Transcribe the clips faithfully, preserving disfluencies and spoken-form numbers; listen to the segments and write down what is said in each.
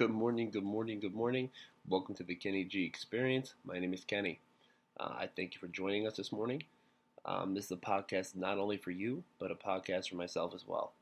Good morning, good morning, good morning. Welcome to the Kenny G Experience. My name is Kenny. Uh, I thank you for joining us this morning. Um, this is a podcast not only for you, but a podcast for myself as well.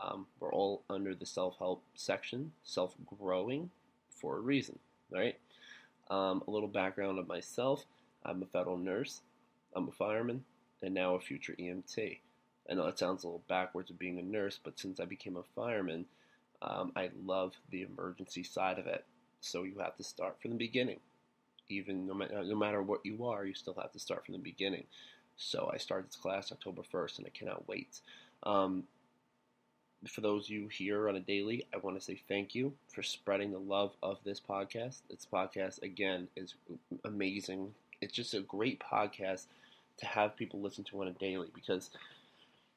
Um, we're all under the self-help section, self-growing for a reason, right? Um, a little background of myself. I'm a federal nurse, I'm a fireman, and now a future E M T. I know that sounds a little backwards of being a nurse, but since I became a fireman, Um, I love the emergency side of it. So you have to start from the beginning. Even no, ma- no matter what you are, you still have to start from the beginning. So I started this class October first, and I cannot wait. Um, for those of you here on a daily, I want to say thank you for spreading the love of this podcast. This podcast, again, is amazing. It's just a great podcast to have people listen to on a daily because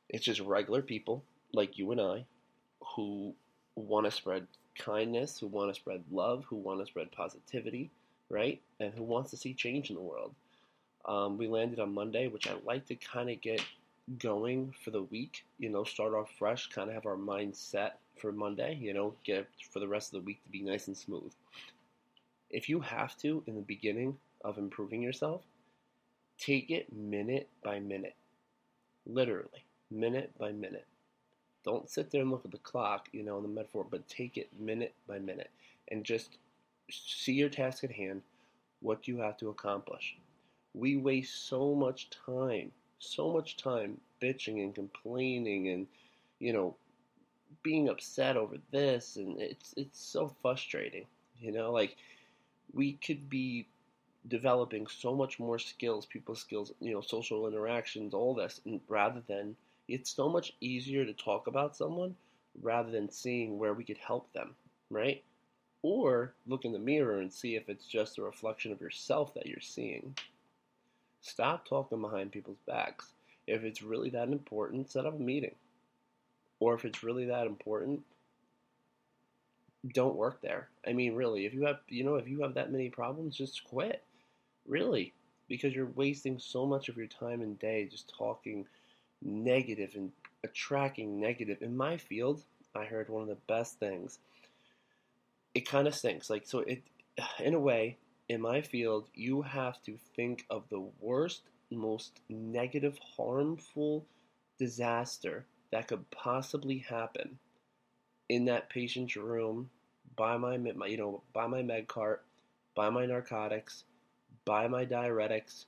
it's just regular people like you and I who want to spread kindness, who want to spread love, who want to spread positivity, right? And who wants to see change in the world. Um, we landed on Monday, which I like to kind of get going for the week, you know, start off fresh, kind of have our mind set for Monday, you know, get for the rest of the week to be nice and smooth. If you have to, in the beginning of improving yourself, take it minute by minute, literally, minute by minute. Don't sit there and look at the clock, you know, in the metaphor, but take it minute by minute and just see your task at hand, what you have to accomplish. We waste so much time, so much time bitching and complaining and, you know, being upset over this, and it's it's so frustrating, you know, like we could be developing so much more skills, people skills, you know, social interactions, all this, and rather than it's so much easier to talk about someone rather than seeing where we could help them, right? Or look in the mirror and see if it's just a reflection of yourself that you're seeing. Stop talking behind people's backs. If it's really that important, set up a meeting. Or if it's really that important, don't work there. I mean, really, if you have, you know, if you have that many problems, just quit. Really, because you're wasting so much of your time and day just talking negative and attracting negative. In my field, I heard one of the best things. It kind of stinks. Like, so it, in a way, in my field, you have to think of the worst, most negative, harmful disaster that could possibly happen in that patient's room, by my, my you know, by my med cart, by my narcotics, by my diuretics,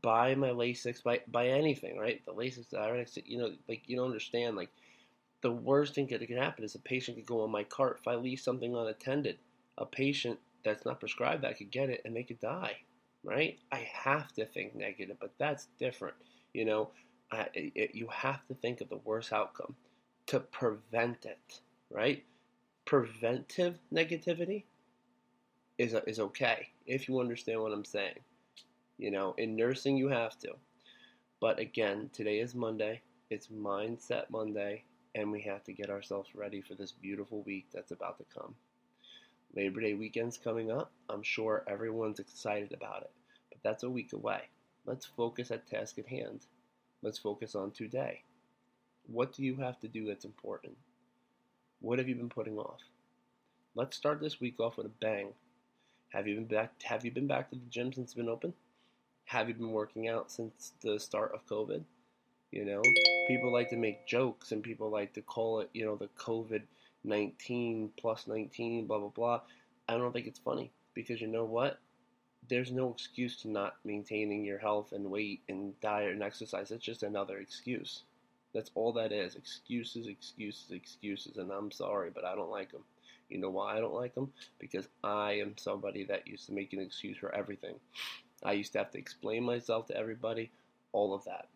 buy my Lasix, by by anything, right? The Lasix, the diuretics, you know, like, you don't understand, like, the worst thing that could happen is a patient could go on my cart if I leave something unattended. A patient that's not prescribed that could get it and they could die, right? I have to think negative, but that's different, you know? I, it, you have to think of the worst outcome to prevent it, right? Preventive negativity is is okay, if you understand what I'm saying. You know, in nursing, you have to. But again, today is Monday. It's Mindset Monday, and we have to get ourselves ready for this beautiful week that's about to come. Labor Day weekend's coming up. I'm sure everyone's excited about it, but that's a week away. Let's focus at task at hand. Let's focus on today. What do you have to do that's important? What have you been putting off? Let's start this week off with a bang. Have you been back? Have you been back to the gym since it's been open? Have you been working out since the start of COVID? You know, people like to make jokes and people like to call it, you know, the COVID nineteen plus nineteen, blah, blah, blah. I don't think it's funny because you know what? There's no excuse to not maintaining your health and weight and diet and exercise. It's just another excuse. That's all that is. Excuses, excuses, excuses. And I'm sorry, but I don't like them. You know why I don't like them? Because I am somebody that used to make an excuse for everything. I used to have to explain myself to everybody, all of that.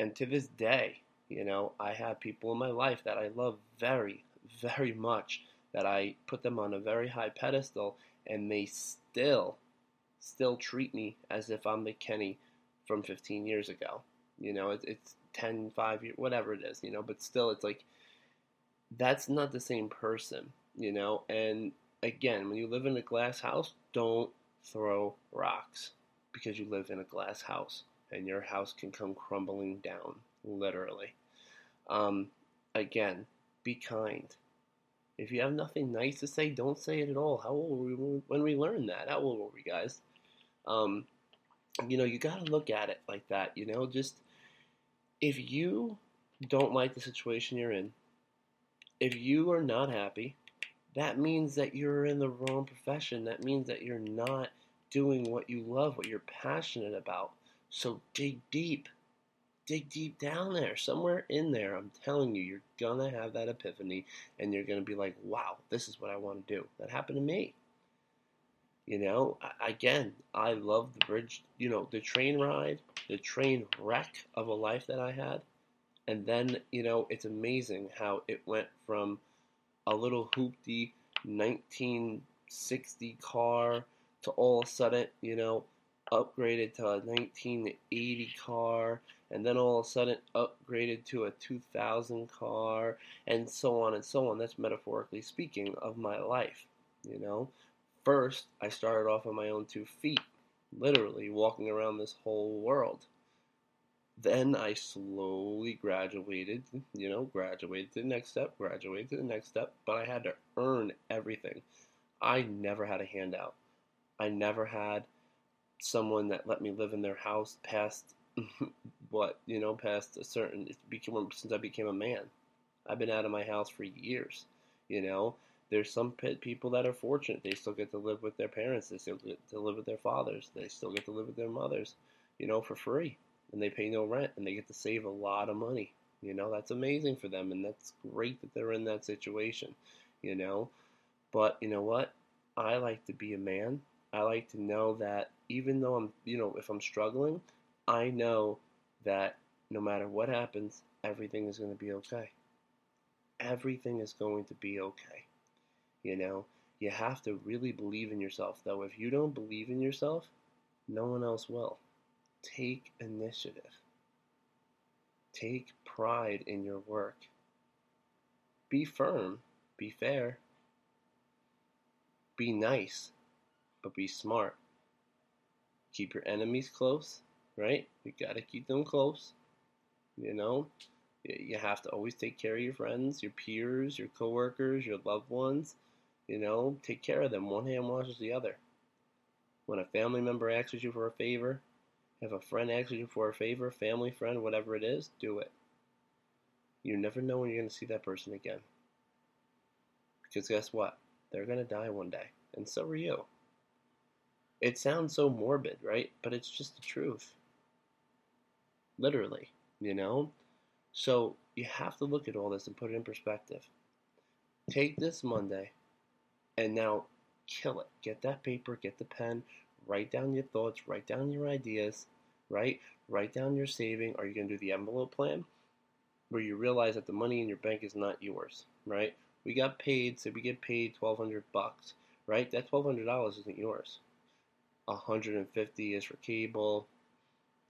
And to this day, you know, I have people in my life that I love very, very much, that I put them on a very high pedestal, and they still, still treat me as if I'm the Kenny from fifteen years ago. You know, it's, it's ten, five years, whatever it is, you know, but still it's like, that's not the same person, you know. And again, when you live in a glass house, don't throw rocks. Because you live in a glass house, and your house can come crumbling down, literally. Um, again, be kind. If you have nothing nice to say, don't say it at all. How old were we when we learned that? How old were we, guys? Um, you know, you got to look at it like that, you know? Just, if you don't like the situation you're in, if you are not happy, that means that you're in the wrong profession. That means that you're not doing what you love, what you're passionate about. So dig deep. Dig deep down there. Somewhere in there, I'm telling you, you're going to have that epiphany, and you're going to be like, wow, this is what I want to do. That happened to me. You know, again, I love the bridge, you know, the train ride, the train wreck of a life that I had. And then, you know, it's amazing how it went from a little hoopty nineteen sixty car to all of a sudden, you know, upgraded to a nineteen eighty car, and then all of a sudden upgraded to a two thousand car, and so on and so on. That's metaphorically speaking of my life, you know. First, I started off on my own two feet, literally walking around this whole world. Then I slowly graduated, you know, graduated to the next step, graduated to the next step, but I had to earn everything. I never had a handout. I never had someone that let me live in their house past what, you know, past a certain, it became, since I became a man. I've been out of my house for years, you know. There's some people that are fortunate. They still get to live with their parents. They still get to live with their fathers. They still get to live with their mothers, you know, for free. And they pay no rent, and they get to save a lot of money. You know, that's amazing for them, and that's great that they're in that situation, you know. But you know what? I like to be a man. I like to know that even though I'm, you know, if I'm struggling, I know that no matter what happens, everything is going to be okay. Everything is going to be okay, you know. You have to really believe in yourself, though. If you don't believe in yourself, no one else will. Take initiative. Take pride in your work. Be firm. Be fair. Be nice, but be smart. Keep your enemies close, right? You gotta keep them close. You know, you have to always take care of your friends, your peers, your coworkers, your loved ones. You know, take care of them. One hand washes the other. When a family member asks you for a favor, if a friend asks you for a favor, family, friend, whatever it is, do it. You never know when you're going to see that person again. Because guess what? They're going to die one day. And so are you. It sounds so morbid, right? But it's just the truth. Literally, you know? So you have to look at all this and put it in perspective. Take this Monday and now kill it. Get that paper, get the pen. Write down your thoughts, write down your ideas, right? Write down your saving. Are you going to do the envelope plan where you realize that the money in your bank is not yours, right? We got paid, so we get paid twelve hundred bucks, right? That twelve hundred dollars isn't yours. one hundred fifty is for cable,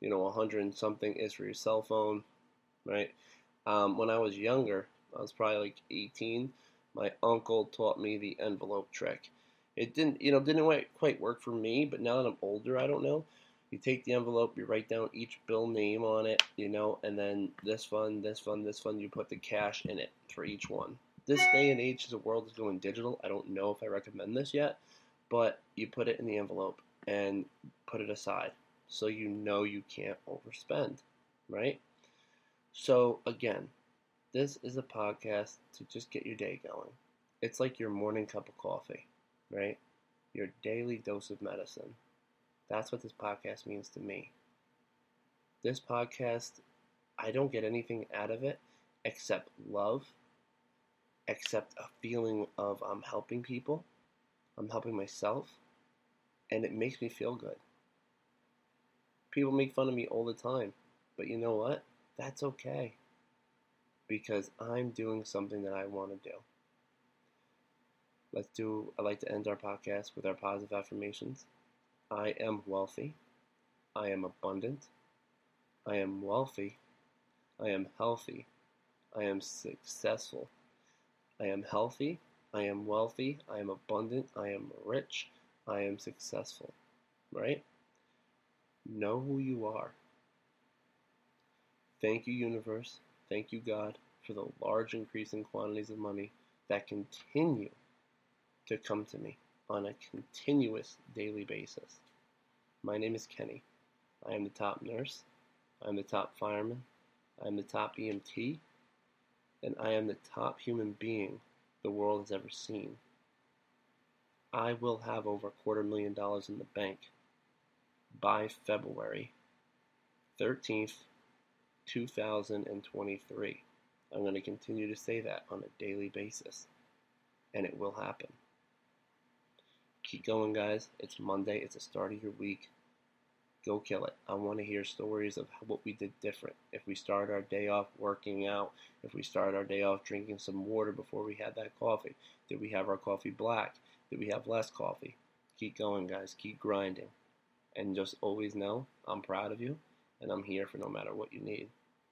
you know, one hundred and something is for your cell phone, right? Um, when I was younger, I was probably like eighteen, my uncle taught me the envelope trick. It didn't, you know, didn't quite work for me, but now that I'm older, I don't know. You take the envelope, you write down each bill name on it, you know, and then this fund, this fund, this fund, you put the cash in it for each one. This day and age, the world is going digital. I don't know if I recommend this yet, but you put it in the envelope and put it aside so you know you can't overspend, right? So, again, this is a podcast to just get your day going. It's like your morning cup of coffee. Right? Your daily dose of medicine. That's what this podcast means to me. This podcast, I don't get anything out of it except love, except a feeling of I'm helping people, I'm helping myself, and it makes me feel good. People make fun of me all the time, but you know what? That's okay, because I'm doing something that I want to do. Let's do, I like to end our podcast with our positive affirmations. I am wealthy. I am abundant. I am wealthy. I am healthy. I am successful. I am healthy. I am wealthy. I am abundant. I am rich. I am successful. Right? Know who you are. Thank you, universe. Thank you, God, for the large increase in quantities of money that continue to come to me on a continuous daily basis. My name is Kenny. I am the top nurse. I am the top fireman. I am the top E M T. And I am the top human being the world has ever seen. I will have over a quarter million dollars in the bank by February thirteenth, two thousand twenty-three. I'm going to continue to say that on a daily basis, and it will happen. Keep going, guys. It's Monday. It's the start of your week. Go kill it. I want to hear stories of what we did different. If we started our day off working out, if we started our day off drinking some water before we had that coffee, did we have our coffee black? Did we have less coffee? Keep going, guys. Keep grinding. And just always know I'm proud of you, and I'm here for no matter what you need.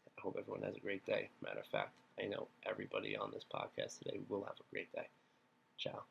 I hope everyone has a great day. Matter of fact, I know everybody on this podcast today will have a great day. Ciao.